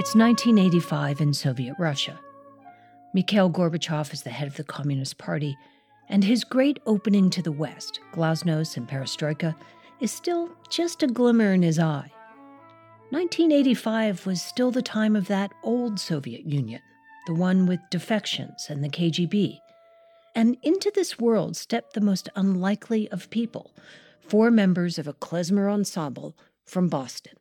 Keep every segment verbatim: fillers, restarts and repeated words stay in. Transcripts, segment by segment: It's nineteen eighty-five in Soviet Russia. Mikhail Gorbachev is the head of the Communist Party, and his great opening to the West, Glasnost and Perestroika, is still just a glimmer in his eye. nineteen eighty-five was still the time of that old Soviet Union, the one with defections and the K G B. And into this world stepped the most unlikely of people, four members of a klezmer ensemble from Boston.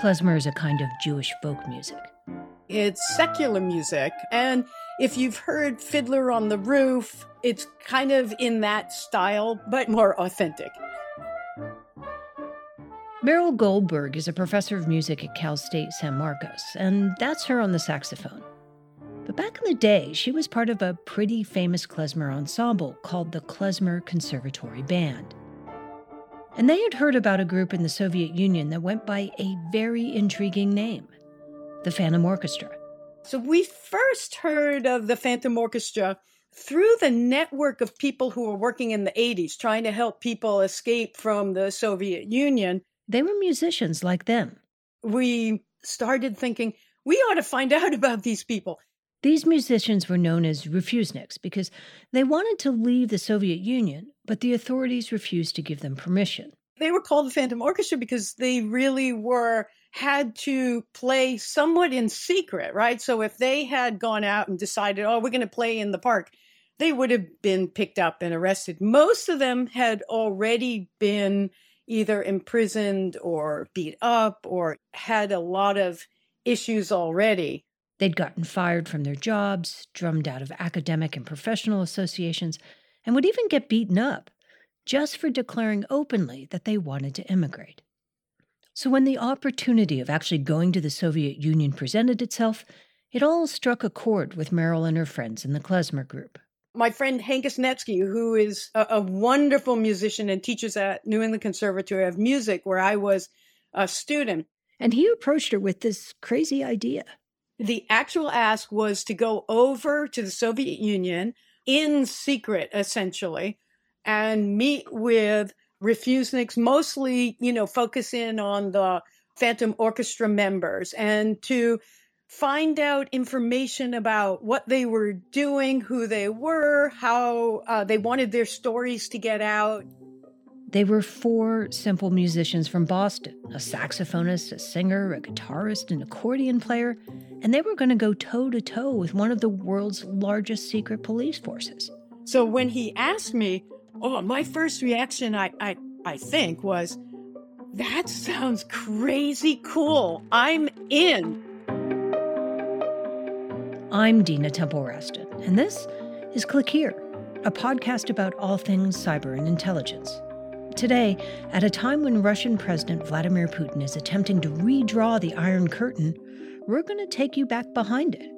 Klezmer is a kind of Jewish folk music. It's secular music, and if you've heard Fiddler on the Roof, it's kind of in that style, but more authentic. Meryl Goldberg is a professor of music at Cal State San Marcos, and that's her on the saxophone. But back in the day, she was part of a pretty famous klezmer ensemble called the Klezmer Conservatory Band. And they had heard about a group in the Soviet Union that went by a very intriguing name, the Phantom Orchestra. So we first heard of the Phantom Orchestra through the network of people who were working in the eighties, trying to help people escape from the Soviet Union. They were musicians like them. We started thinking, we ought to find out about these people. These musicians were known as refuseniks because they wanted to leave the Soviet Union, but the authorities refused to give them permission. They were called the Phantom Orchestra because they really were, had to play somewhat in secret, right? So if they had gone out and decided, oh, we're going to play in the park, they would have been picked up and arrested. Most of them had already been either imprisoned or beat up or had a lot of issues already. They'd gotten fired from their jobs, drummed out of academic and professional associations, and would even get beaten up just for declaring openly that they wanted to immigrate. So when the opportunity of actually going to the Soviet Union presented itself, it all struck a chord with Meryl and her friends in the klezmer group. My friend Hankus Netsky, who is a, a wonderful musician and teaches at New England Conservatory of Music, where I was a student. And he approached her with this crazy idea. The actual ask was to go over to the Soviet Union in secret, essentially, and meet with refuseniks, mostly, you know, focus in on the Phantom Orchestra members, and to find out information about what they were doing, who they were, how uh, they wanted their stories to get out. They were four simple musicians from Boston, a saxophonist, a singer, a guitarist, an accordion player, and they were going to go toe-to-toe with one of the world's largest secret police forces. So when he asked me, oh, my first reaction, I, I, I think, was, that sounds crazy cool. I'm in. I'm Dina Temple-Raston, and this is Click Here, a podcast about all things cyber and intelligence. Today, at a time when Russian President Vladimir Putin is attempting to redraw the Iron Curtain, we're going to take you back behind it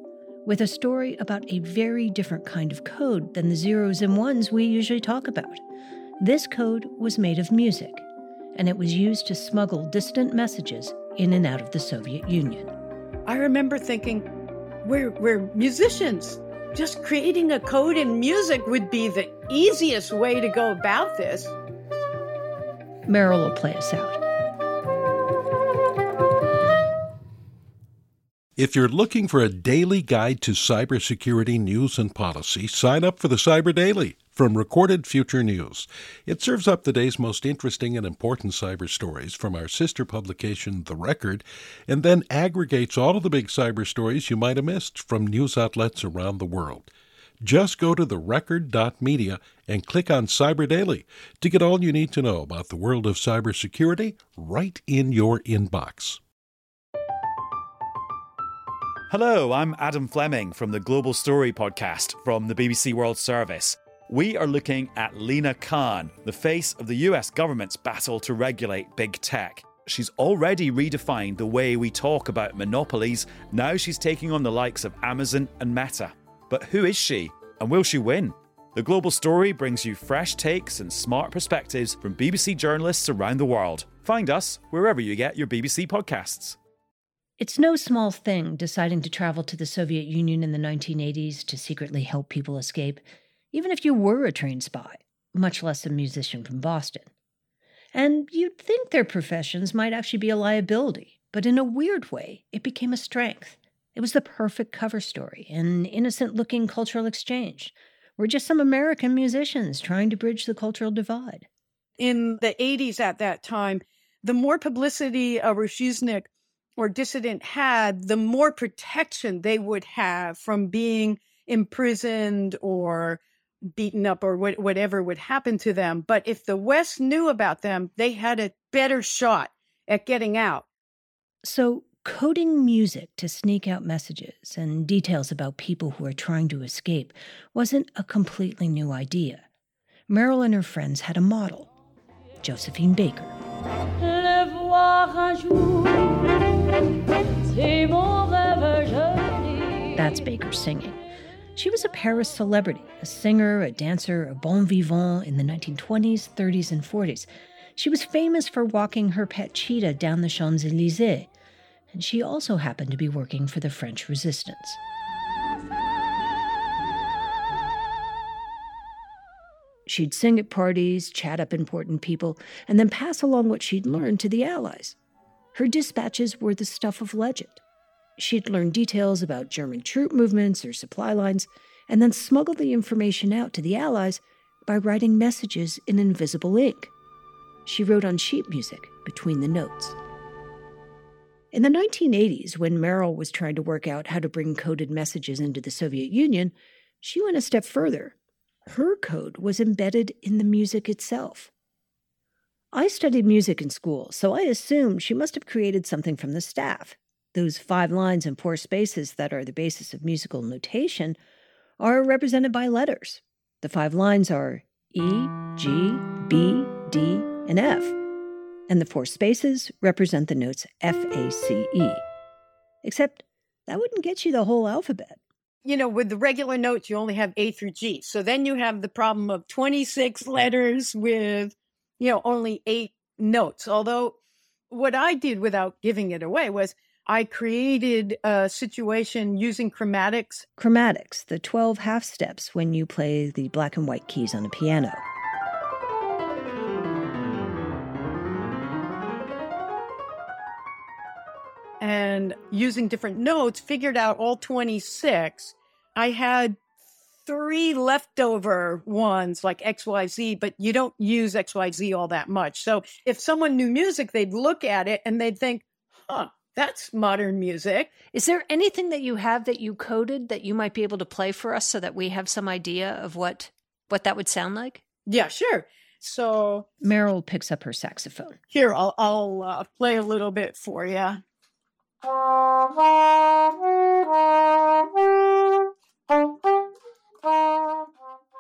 with a story about a very different kind of code than the zeros and ones we usually talk about. This code was made of music, and it was used to smuggle distant messages in and out of the Soviet Union. I remember thinking, we're, we're musicians. Just creating a code in music would be the easiest way to go about this. Meryl will play us out. If you're looking for a daily guide to cybersecurity news and policy, sign up for the Cyber Daily from Recorded Future News. It serves up the day's most interesting and important cyber stories from our sister publication, The Record, and then aggregates all of the big cyber stories you might have missed from news outlets around the world. Just go to the record dot media and click on Cyber Daily to get all you need to know about the world of cybersecurity right in your inbox. Hello, I'm Adam Fleming from the Global Story podcast from the B B C World Service. We are looking at Lina Khan, the face of the U S government's battle to regulate big tech. She's already redefined the way we talk about monopolies. Now she's taking on the likes of Amazon and Meta. But who is she, and will she win? The Global Story brings you fresh takes and smart perspectives from B B C journalists around the world. Find us wherever you get your B B C podcasts. It's no small thing deciding to travel to the Soviet Union in the nineteen eighties to secretly help people escape, even if you were a trained spy. much less a musician from Boston. And you'd think their professions might actually be a liability, but in a weird way, it became a strength. It was the perfect cover story, an innocent-looking cultural exchange. We're just some American musicians trying to bridge the cultural divide. In the eighties at that time, the more publicity a refusnik or dissident had, the more protection they would have from being imprisoned or beaten up or wh- whatever would happen to them. But if the West knew about them, they had a better shot at getting out. So coding music to sneak out messages and details about people who are trying to escape wasn't a completely new idea. Meryl and her friends had a model, Josephine Baker. That's Baker singing. She was a Paris celebrity, a singer, a dancer, a bon vivant in the nineteen twenties, thirties, and forties. She was famous for walking her pet cheetah down the Champs-Élysées, and she also happened to be working for the French Resistance. She'd sing at parties, chat up important people, and then pass along what she'd learned to the Allies. Her dispatches were the stuff of legend. She'd learn details about German troop movements or supply lines, and then smuggle the information out to the Allies by writing messages in invisible ink. She wrote on sheet music between the notes. In the nineteen eighties, when Meryl was trying to work out how to bring coded messages into the Soviet Union, she went a step further. Her code was embedded in the music itself. I studied music in school, so I assumed she must have created something from the staff. Those five lines and four spaces that are the basis of musical notation are represented by letters. The five lines are E, G, B, D, and F, and the four spaces represent the notes F, A, C, E. Except that wouldn't get you the whole alphabet. You know, with the regular notes, you only have A through G. So then you have the problem of twenty-six letters with, you know, only eight notes. Although what I did without giving it away was I created a situation using chromatics. Chromatics, the twelve half steps when you play the black and white keys on a piano. And using different notes, figured out all twenty-six. I had three leftover ones like X Y Z, but you don't use X Y Z all that much. So if someone knew music, they'd look at it and they'd think, huh, that's modern music. Is there anything that you have that you coded that you might be able to play for us so that we have some idea of what what that would sound like? Yeah, sure. So Meryl picks up her saxophone. Here, I'll, I'll uh, play a little bit for you.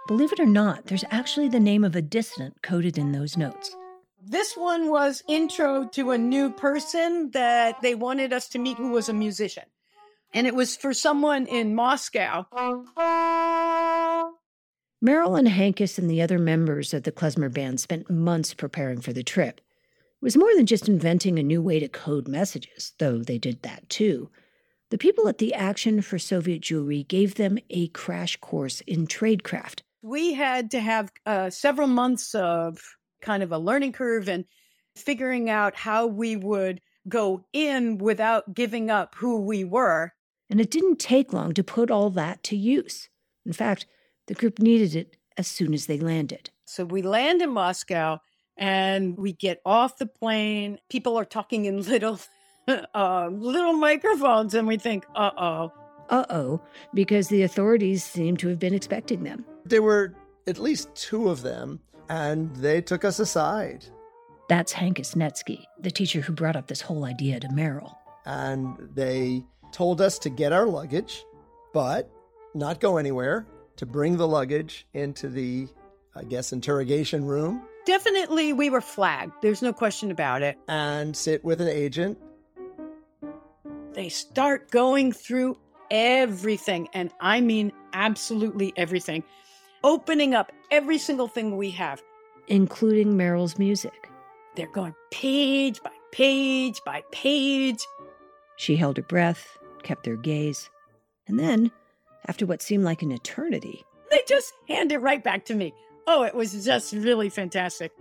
Believe it or not, there's actually the name of a dissident coded in those notes. This one was intro to a new person that they wanted us to meet who was a musician. And it was for someone in Moscow. Meryl and Hankus and the other members of the Klezmer Band spent months preparing for the trip. It was more than just inventing a new way to code messages, though they did that too. The people at the Action for Soviet Jewry gave them a crash course in tradecraft. We had to have uh, several months of kind of a learning curve and figuring out how we would go in without giving up who we were. And it didn't take long to put all that to use. In fact, the group needed it as soon as they landed. So we land in Moscow and we get off the plane. People are talking in little, uh, little microphones and we think, uh-oh. Uh-oh, because the authorities seem to have been expecting them. There were at least two of them. And they took us aside. That's Hankus Netsky, the teacher who brought up this whole idea to Meryl. And they told us to get our luggage, but not go anywhere, to bring the luggage into the, I guess, interrogation room. Definitely we were flagged. There's no question about it. And sit with an agent. They start going through everything, and I mean absolutely everything. Opening up every single thing we have. Including Meryl's music. They're going page by page by page. She held her breath, kept their gaze. And then, after what seemed like an eternity, they just hand it right back to me. Oh, it was just really fantastic.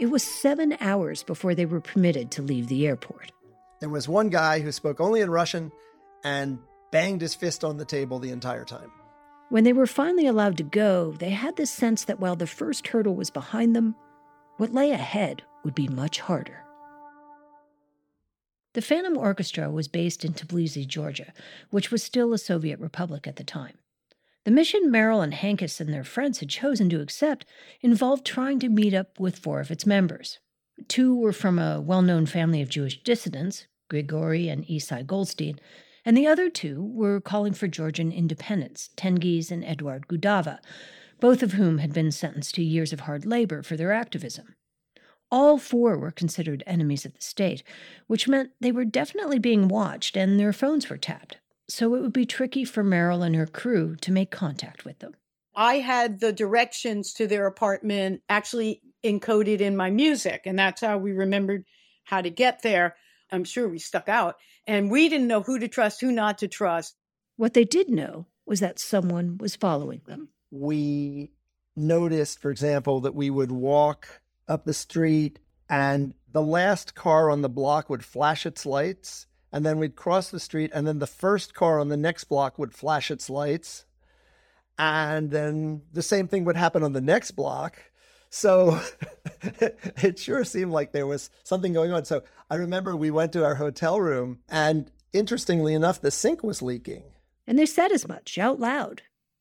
It was seven hours before they were permitted to leave the airport. There was one guy who spoke only in Russian and banged his fist on the table the entire time. When they were finally allowed to go, they had this sense that while the first hurdle was behind them, what lay ahead would be much harder. The Phantom Orchestra was based in Tbilisi, Georgia, which was still a Soviet republic at the time. The mission Meryl and Hankus and their friends had chosen to accept involved trying to meet up with four of its members. Two were from a well-known family of Jewish dissidents, Grigori and Isai Goldstein, and the other two were calling for Georgian independence, Tengiz and Eduard Gudava, both of whom had been sentenced to years of hard labor for their activism. All four were considered enemies of the state, which meant they were definitely being watched and their phones were tapped, so it would be tricky for Meryl and her crew to make contact with them. I had the directions to their apartment actually encoded in my music, and that's how we remembered how to get there. I'm sure we stuck out, and we didn't know who to trust, who not to trust. What they did know was that someone was following them. We noticed, for example, that we would walk up the street and the last car on the block would flash its lights, and then we'd cross the street, and then the first car on the next block would flash its lights, and then the same thing would happen on the next block. So it sure seemed like there was something going on. So I remember we went to our hotel room, and interestingly enough, the sink was leaking. And they said as much out loud,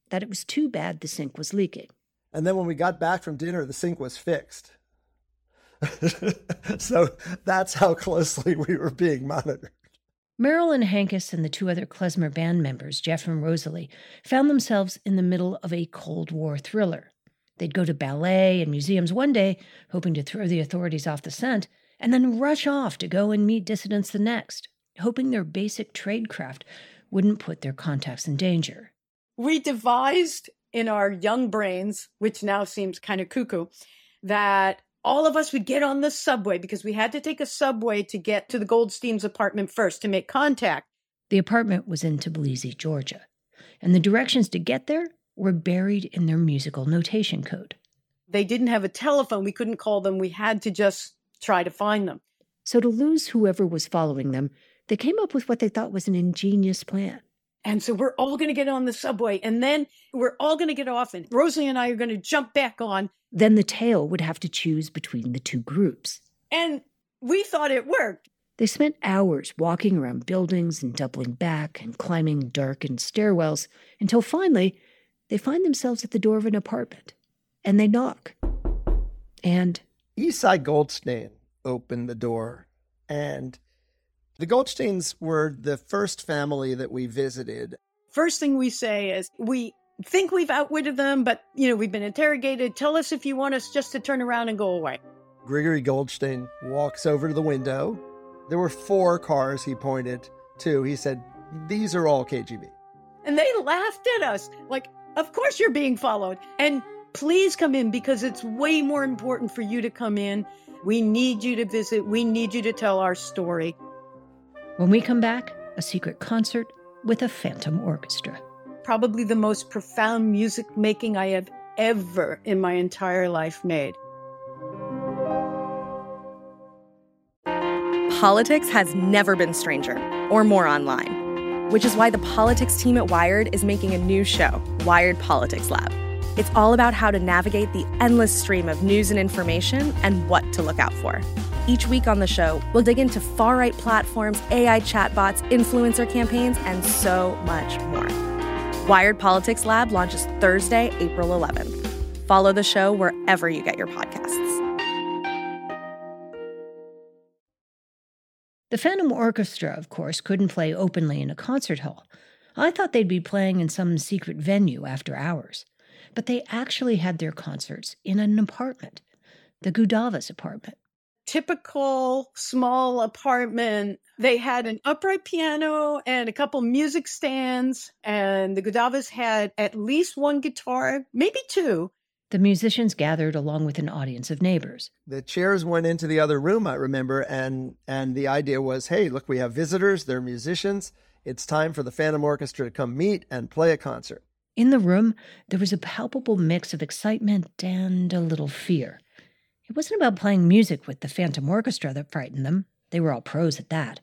that it was too bad the sink was leaking. And then when we got back from dinner, the sink was fixed. So that's how closely we were being monitored. Meryl and Hankus and the two other Klezmer band members, Jeff and Rosalie, found themselves in the middle of a Cold War thriller. They'd go to ballet and museums one day, hoping to throw the authorities off the scent, and then rush off to go and meet dissidents the next, hoping their basic tradecraft wouldn't put their contacts in danger. We devised in our young brains, which now seems kind of cuckoo, that all of us would get on the subway because we had to take a subway to get to the Goldstein's apartment first to make contact. The apartment was in Tbilisi, Georgia, and the directions to get there were buried in their musical notation code. They didn't have a telephone. We couldn't call them. We had to just try to find them. So to lose whoever was following them, they came up with what they thought was an ingenious plan. And so we're all going to get on the subway, and then we're all going to get off, and Rosalie and I are going to jump back on. Then the tail would have to choose between the two groups. And we thought it worked. They spent hours walking around buildings and doubling back and climbing darkened stairwells until finally they find themselves at the door of an apartment, and they knock. And Isai Goldstein opened the door, and the Goldsteins were the first family that we visited. First thing we say is, we think we've outwitted them, but, you know, we've been interrogated. Tell us if you want us just to turn around and go away. Grigori Goldstein walks over to the window. There were four cars he pointed to. He said, these are all K G B. And they laughed at us, like, of course you're being followed. And please come in because it's way more important for you to come in. We need you to visit. We need you to tell our story. When we come back, a secret concert with a Phantom Orchestra. Probably the most profound music making I have ever in my entire life made. Politics has never been stranger or more online, which is why the politics team at Wired is making a new show, Wired Politics Lab. It's all about how to navigate the endless stream of news and information and what to look out for. Each week on the show, we'll dig into far-right platforms, A I chatbots, influencer campaigns, and so much more. Wired Politics Lab launches Thursday, April eleventh. Follow the show wherever you get your podcasts. The Phantom Orchestra, of course, couldn't play openly in a concert hall. I thought they'd be playing in some secret venue after hours. But they actually had their concerts in an apartment, the Gudava's apartment. Typical small apartment. They had an upright piano and a couple music stands, and the Gudavas had at least one guitar, maybe two. The musicians gathered along with an audience of neighbors. The chairs went into the other room, I remember, and and the idea was, hey, look, we have visitors, they're musicians. It's time for the Phantom Orchestra to come meet and play a concert. In the room, there was a palpable mix of excitement and a little fear. It wasn't about playing music with the Phantom Orchestra that frightened them. They were all pros at that.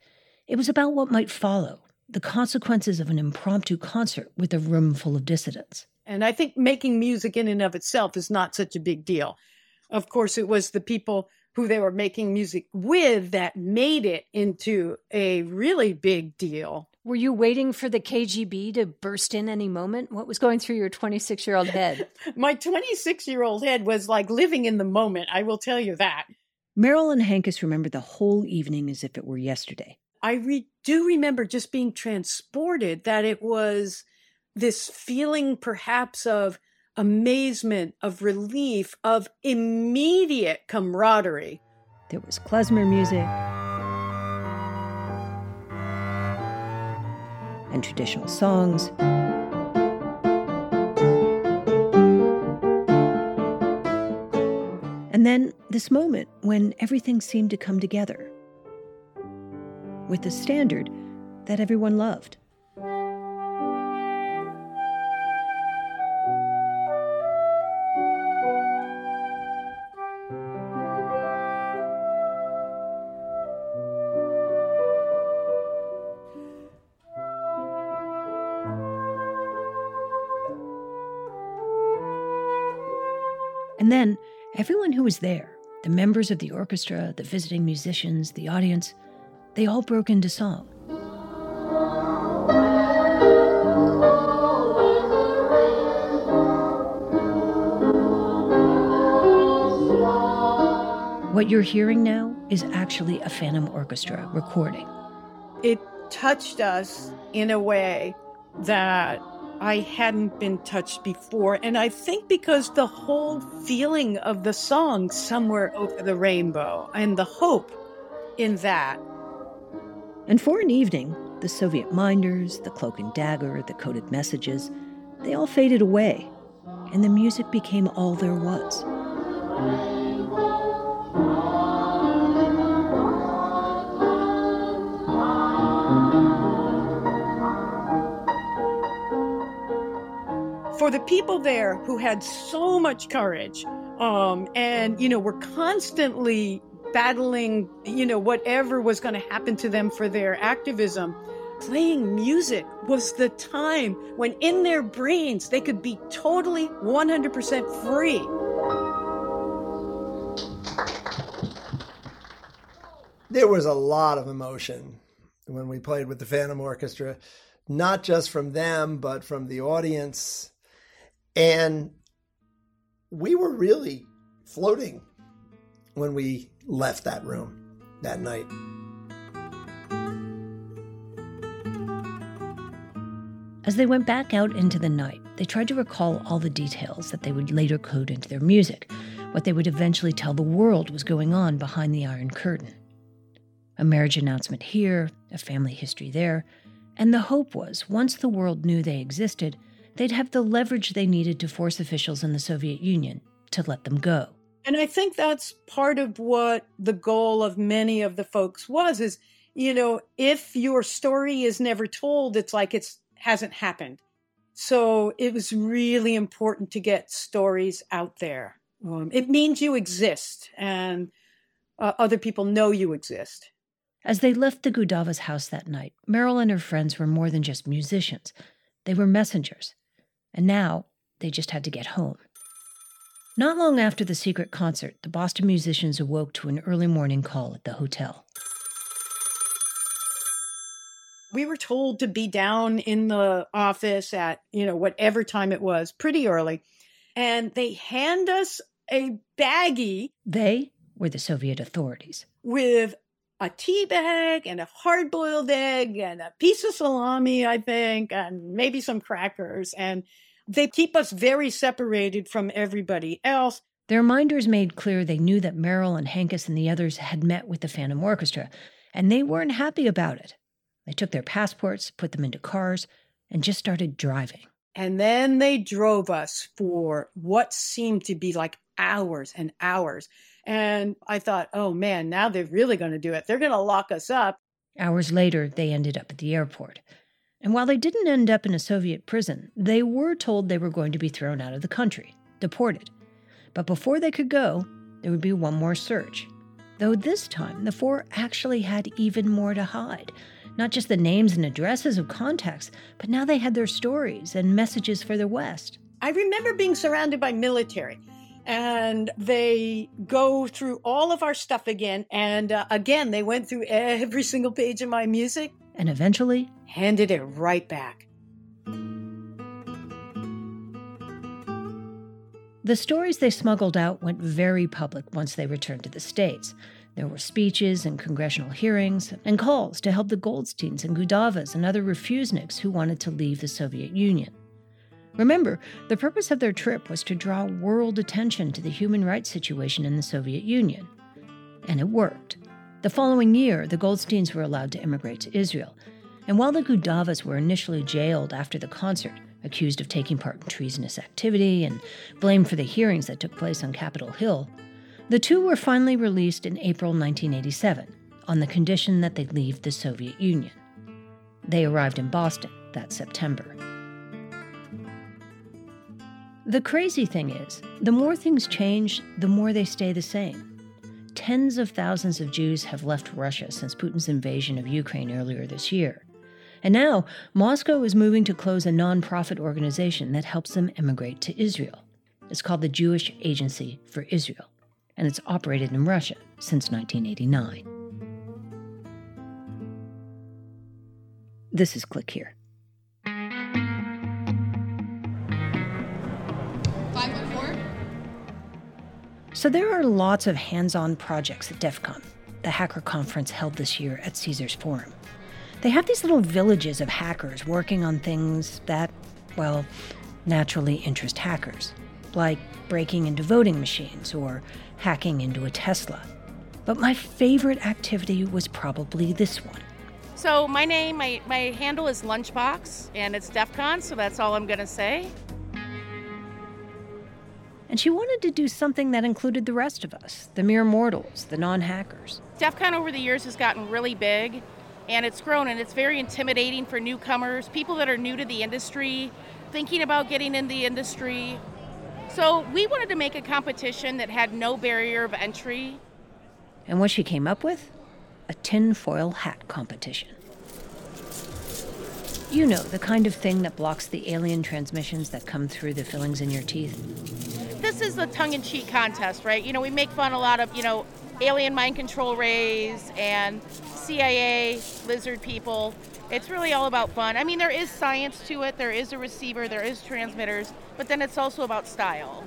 It was about what might follow, the consequences of an impromptu concert with a room full of dissidents. And I think making music in and of itself is not such a big deal. Of course, it was the people who they were making music with that made it into a really big deal. Were you waiting for the K G B to burst in any moment? What was going through your twenty-six-year-old head? My twenty-six-year-old head was like living in the moment, I will tell you that. Meryl and Hankus remembered the whole evening as if it were yesterday. I re- do remember just being transported, that it was this feeling perhaps of amazement, of relief, of immediate camaraderie. There was klezmer music and traditional songs and then this moment when everything seemed to come together with a standard that everyone loved. And then everyone who was there, the members of the orchestra, the visiting musicians, the audience, they all broke into song. What you're hearing now is actually a Phantom Orchestra recording. It touched us in a way that I hadn't been touched before, and I think because the whole feeling of the song, Somewhere Over the Rainbow, and the hope in that. And for an evening, the Soviet minders, the cloak and dagger, the coded messages, they all faded away, and the music became all there was. For the people there who had so much courage um, and, you know, were constantly battling, you know, whatever was going to happen to them for their activism, playing music was the time when in their brains they could be totally one hundred percent free. There was a lot of emotion when we played with the Phantom Orchestra, not just from them, but from the audience. And we were really floating when we left that room that night. As they went back out into the night, they tried to recall all the details that they would later code into their music, what they would eventually tell the world was going on behind the Iron Curtain. A marriage announcement here, a family history there, and the hope was, once the world knew they existed, they'd have the leverage they needed to force officials in the Soviet Union to let them go. And I think that's part of what the goal of many of the folks was, is, you know, if your story is never told, it's like it hasn't happened. So it was really important to get stories out there. Um, it means you exist, and uh, other people know you exist. As they left the Gudava's house that night, Meryl and her friends were more than just musicians. They were messengers, and now they just had to get home. Not long after the secret concert, the Boston musicians awoke to an early morning call at the hotel. We were told to be down in the office at, you know, whatever time it was, pretty early, and they hand us a baggie. They were the Soviet authorities. With a tea bag and a hard-boiled egg and a piece of salami, I think, and maybe some crackers. And they keep us very separated from everybody else. Their minders made clear they knew that Meryl and Hankus and the others had met with the Phantom Orchestra, and they weren't happy about it. They took their passports, put them into cars, and just started driving. And then they drove us for what seemed to be like hours and hours. And I thought, oh man, now they're really going to do it. They're going to lock us up. Hours later, they ended up at the airport. And while they didn't end up in a Soviet prison, they were told they were going to be thrown out of the country, deported. But before they could go, there would be one more search. Though this time, the four actually had even more to hide. Not just the names and addresses of contacts, but now they had their stories and messages for the West. I remember being surrounded by military, and they go through all of our stuff again. And uh, again, they went through every single page of my music. And eventually handed it right back. The stories they smuggled out went very public once they returned to the States. There were speeches and congressional hearings and calls to help the Goldsteins and Gudavas and other refuseniks who wanted to leave the Soviet Union. Remember, the purpose of their trip was to draw world attention to the human rights situation in the Soviet Union. And it worked. The following year, the Goldsteins were allowed to immigrate to Israel. And while the Gudavas were initially jailed after the concert, accused of taking part in treasonous activity and blamed for the hearings that took place on Capitol Hill, the two were finally released in April nineteen eighty-seven on the condition that they leave the Soviet Union. They arrived in Boston that September. The crazy thing is, the more things change, the more they stay the same. Tens of thousands of Jews have left Russia since Putin's invasion of Ukraine earlier this year. And now, Moscow is moving to close a nonprofit organization that helps them emigrate to Israel. It's called the Jewish Agency for Israel, and it's operated in Russia since nineteen eighty-nine. This is Click Here. So there are lots of hands-on projects at DEFCON, the hacker conference held this year at Caesars Forum. They have these little villages of hackers working on things that, well, naturally interest hackers, like breaking into voting machines or hacking into a Tesla. But my favorite activity was probably this one. So my name, my, my handle is Lunchbox, and it's DEFCON, so that's all I'm going to say. And she wanted to do something that included the rest of us, the mere mortals, the non-hackers. DEFCON over the years has gotten really big, and it's grown, and it's very intimidating for newcomers, people that are new to the industry, thinking about getting in the industry. So we wanted to make a competition that had no barrier of entry. And what she came up with? A tinfoil hat competition. You know, the kind of thing that blocks the alien transmissions that come through the fillings in your teeth. This is the tongue-in-cheek contest, right? You know, we make fun a lot of, you know, alien mind control rays and C I A, lizard people. It's really all about fun. I mean, there is science to it. There is a receiver. There is transmitters. But then it's also about style.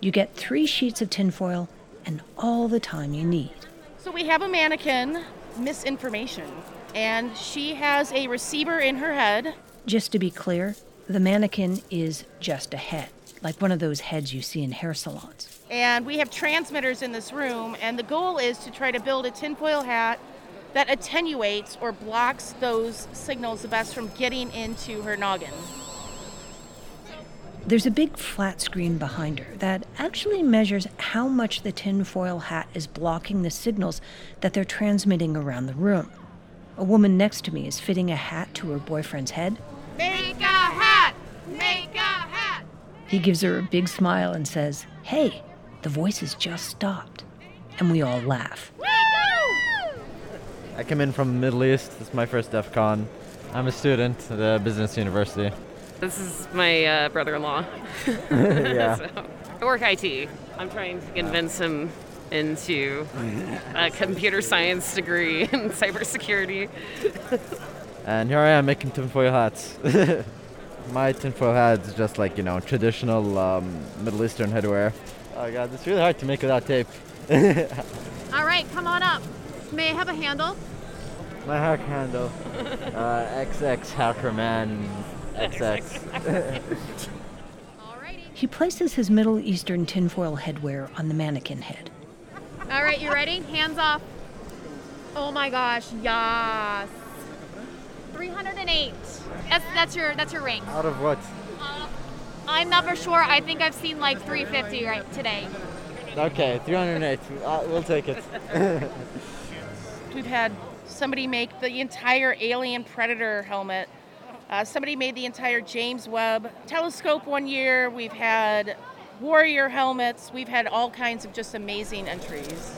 You get three sheets of tinfoil and all the time you need. So we have a mannequin, Misinformation, and she has a receiver in her head. Just to be clear, the mannequin is just a head. Like one of those heads you see in hair salons. And we have transmitters in this room, and the goal is to try to build a tinfoil hat that attenuates or blocks those signals the best from getting into her noggin. There's a big flat screen behind her that actually measures how much the tinfoil hat is blocking the signals that they're transmitting around the room. A woman next to me is fitting a hat to her boyfriend's head. Make a hat! Make a hat! He gives her a big smile and says, "Hey, the voice has just stopped." And we all laugh. Woo! I come in from the Middle East. This is my first DEF CON. I'm a student at a business university. This is my uh, brother-in-law. Yeah. So, I work I T. I'm trying to convince him into a computer science degree in cybersecurity. And here I am making tinfoil hats. My tinfoil hat is just like, you know, traditional um, Middle Eastern headwear. Oh, God, it's really hard to make without tape. All right, come on up. May I have a handle? My hack handle. uh, X X Hackerman. X X. He places his Middle Eastern tinfoil headwear on the mannequin head. All right, you ready? Hands off. Oh, my gosh, yes. three hundred eight. That's, that's your that's your rank. Out of what? Uh, I'm not for sure. I think I've seen like three fifty right today. Okay, three hundred eight. uh, we'll take it. We've had somebody make the entire alien predator helmet Uh, somebody made the entire James Webb telescope one year. We've had warrior helmets. We've had all kinds of just amazing entries.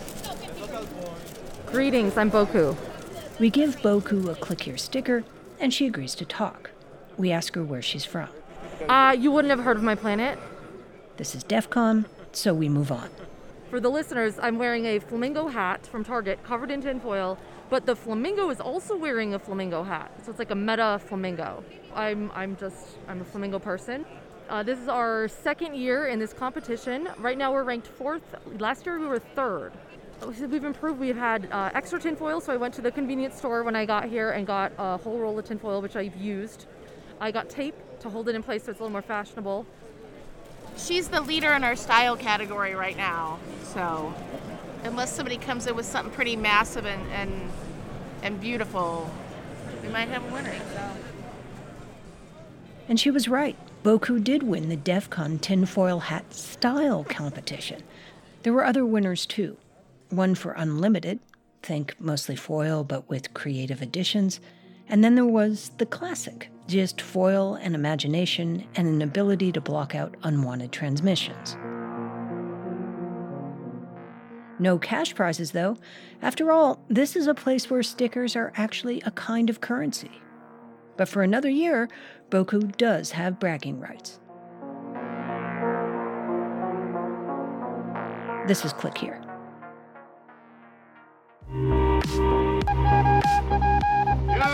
Greetings, I'm Boku. We give Boku a Click Here sticker, and she agrees to talk. We ask her where she's from. Uh, you wouldn't have heard of my planet. This is DEFCON, so we move on. For the listeners, I'm wearing a flamingo hat from Target covered in tinfoil, but the flamingo is also wearing a flamingo hat. So it's like a meta flamingo. I'm I'm just, I'm a flamingo person. Uh, this is our second year in this competition. Right now we're ranked fourth. Last year we were third. We've improved. We've had uh, extra tinfoil, so I went to the convenience store when I got here and got a whole roll of tinfoil, which I've used. I got tape to hold it in place so it's a little more fashionable. She's the leader in our style category right now, so unless somebody comes in with something pretty massive and and, and beautiful, we might have a winner. So. And she was right. Boku did win the DEFCON tinfoil hat style competition. There were other winners too. One for Unlimited, think mostly foil but with creative additions, and then there was the classic, just foil and imagination and an ability to block out unwanted transmissions. No cash prizes, though. After all, this is a place where stickers are actually a kind of currency. But for another year, Boku does have bragging rights. This is Click Here. Yo!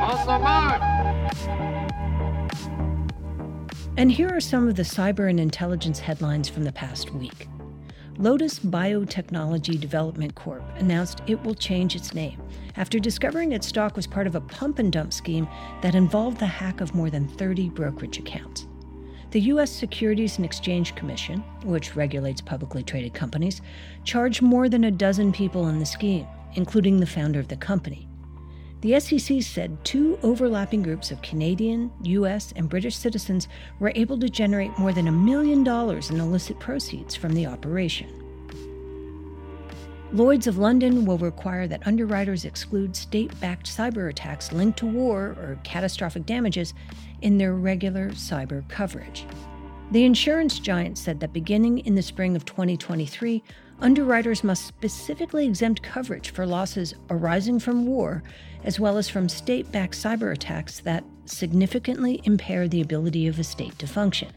On the mark. And here are some of the cyber and intelligence headlines from the past week. Lotus Biotechnology Development Corp announced it will change its name after discovering its stock was part of a pump and dump scheme that involved the hack of more than thirty brokerage accounts. The U S Securities and Exchange Commission, which regulates publicly traded companies, charged more than a dozen people in the scheme, including the founder of the company. The S E C said two overlapping groups of Canadian, U S, and British citizens were able to generate more than a million dollars in illicit proceeds from the operation. Lloyd's of London will require that underwriters exclude state-backed cyber attacks linked to war or catastrophic damages in their regular cyber coverage. The insurance giant said that beginning in the spring of twenty twenty-three, underwriters must specifically exempt coverage for losses arising from war, as well as from state-backed cyber attacks that significantly impair the ability of a state to function.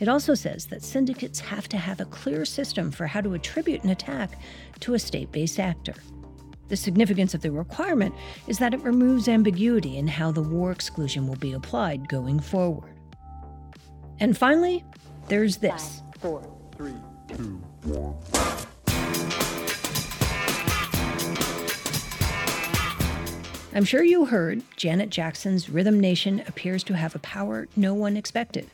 It also says that syndicates have to have a clear system for how to attribute an attack to a state-based actor. The significance of the requirement is that it removes ambiguity in how the war exclusion will be applied going forward. And finally, there's this. Five, four, three, two, one. I'm sure you heard Janet Jackson's Rhythm Nation appears to have a power no one expected.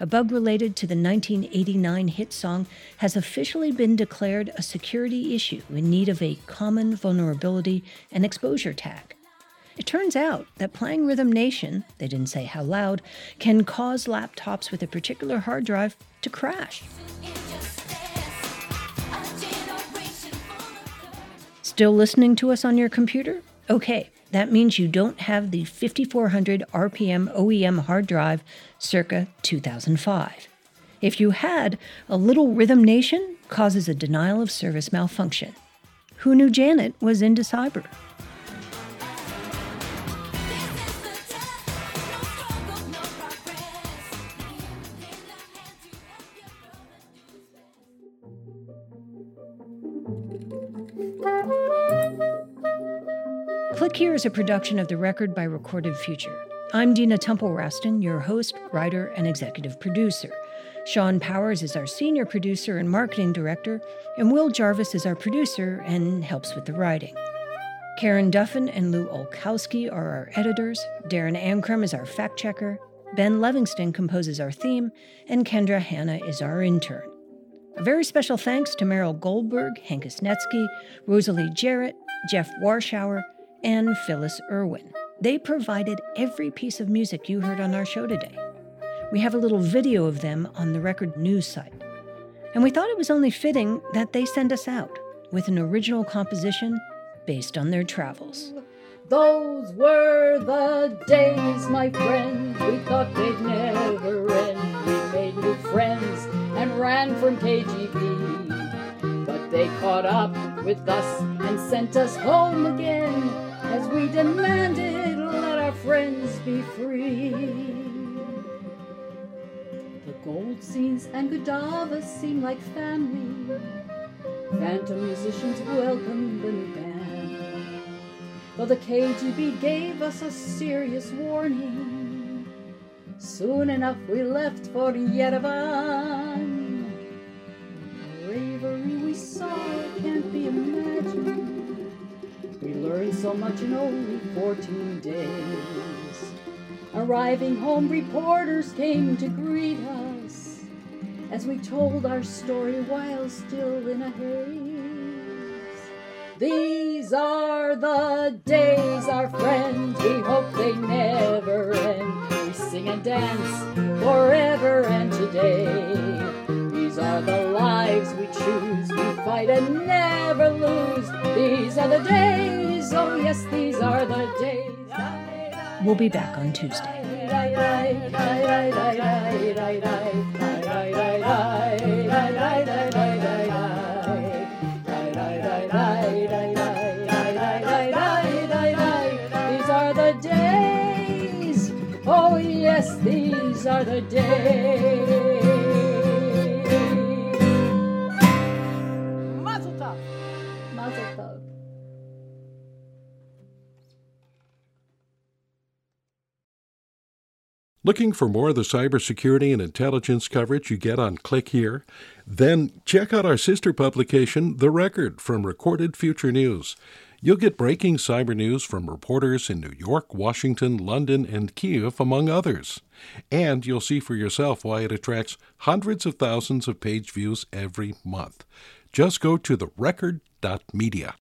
A bug related to the nineteen eighty-nine hit song has officially been declared a security issue in need of a common vulnerability and exposure tag. It turns out that playing Rhythm Nation, they didn't say how loud, can cause laptops with a particular hard drive to crash. Still listening to us on your computer? Okay. That means you don't have the fifty-four hundred R P M O E M hard drive circa two thousand five. If you had, a little Rhythm Nation causes a denial of service malfunction. Who knew Janet was into cyber? Click Here is a production of The Record by Recorded Future. I'm Dina Temple-Raston, your host, writer, and executive producer. Sean Powers is our senior producer and marketing director, and Will Jarvis is our producer and helps with the writing. Karen Duffin and Lou Olkowski are our editors, Darren Ankrum is our fact-checker, Ben Levingston composes our theme, and Kendra Hanna is our intern. A very special thanks to Meryl Goldberg, Hankus Netsky, Rosalie Jarrett, Jeff Warshauer, and Phyllis Irwin. They provided every piece of music you heard on our show today. We have a little video of them on the Record News site. And we thought it was only fitting that they send us out with an original composition based on their travels. Those were the days, my friend, we thought they'd never end. We made new friends and ran from K G B. But they caught up with us and sent us home again as we demanded, let our friends be free. The Goldsteins and Gudavas seem like family. Phantom musicians welcomed the new band. Though the K G B gave us a serious warning, soon enough we left for Yerevan. The bravery we saw can't be imagined. We learned so much in only fourteen days. Arriving home, reporters came to greet us as we told our story while still in a haze. These are the days, our friends, we hope they never end. We sing and dance forever and today. These are the lives we choose, we fight and never lose. These are the days, oh yes, these are the days. We'll be back on Tuesday. These are the days. Oh, yes, these are the days. Mazel tov. Mazel tov. Looking for more of the cybersecurity and intelligence coverage you get on Click Here? Then check out our sister publication, The Record, from Recorded Future News. You'll get breaking cyber news from reporters in New York, Washington, London, and Kiev, among others. And you'll see for yourself why it attracts hundreds of thousands of page views every month. Just go to the record dot media.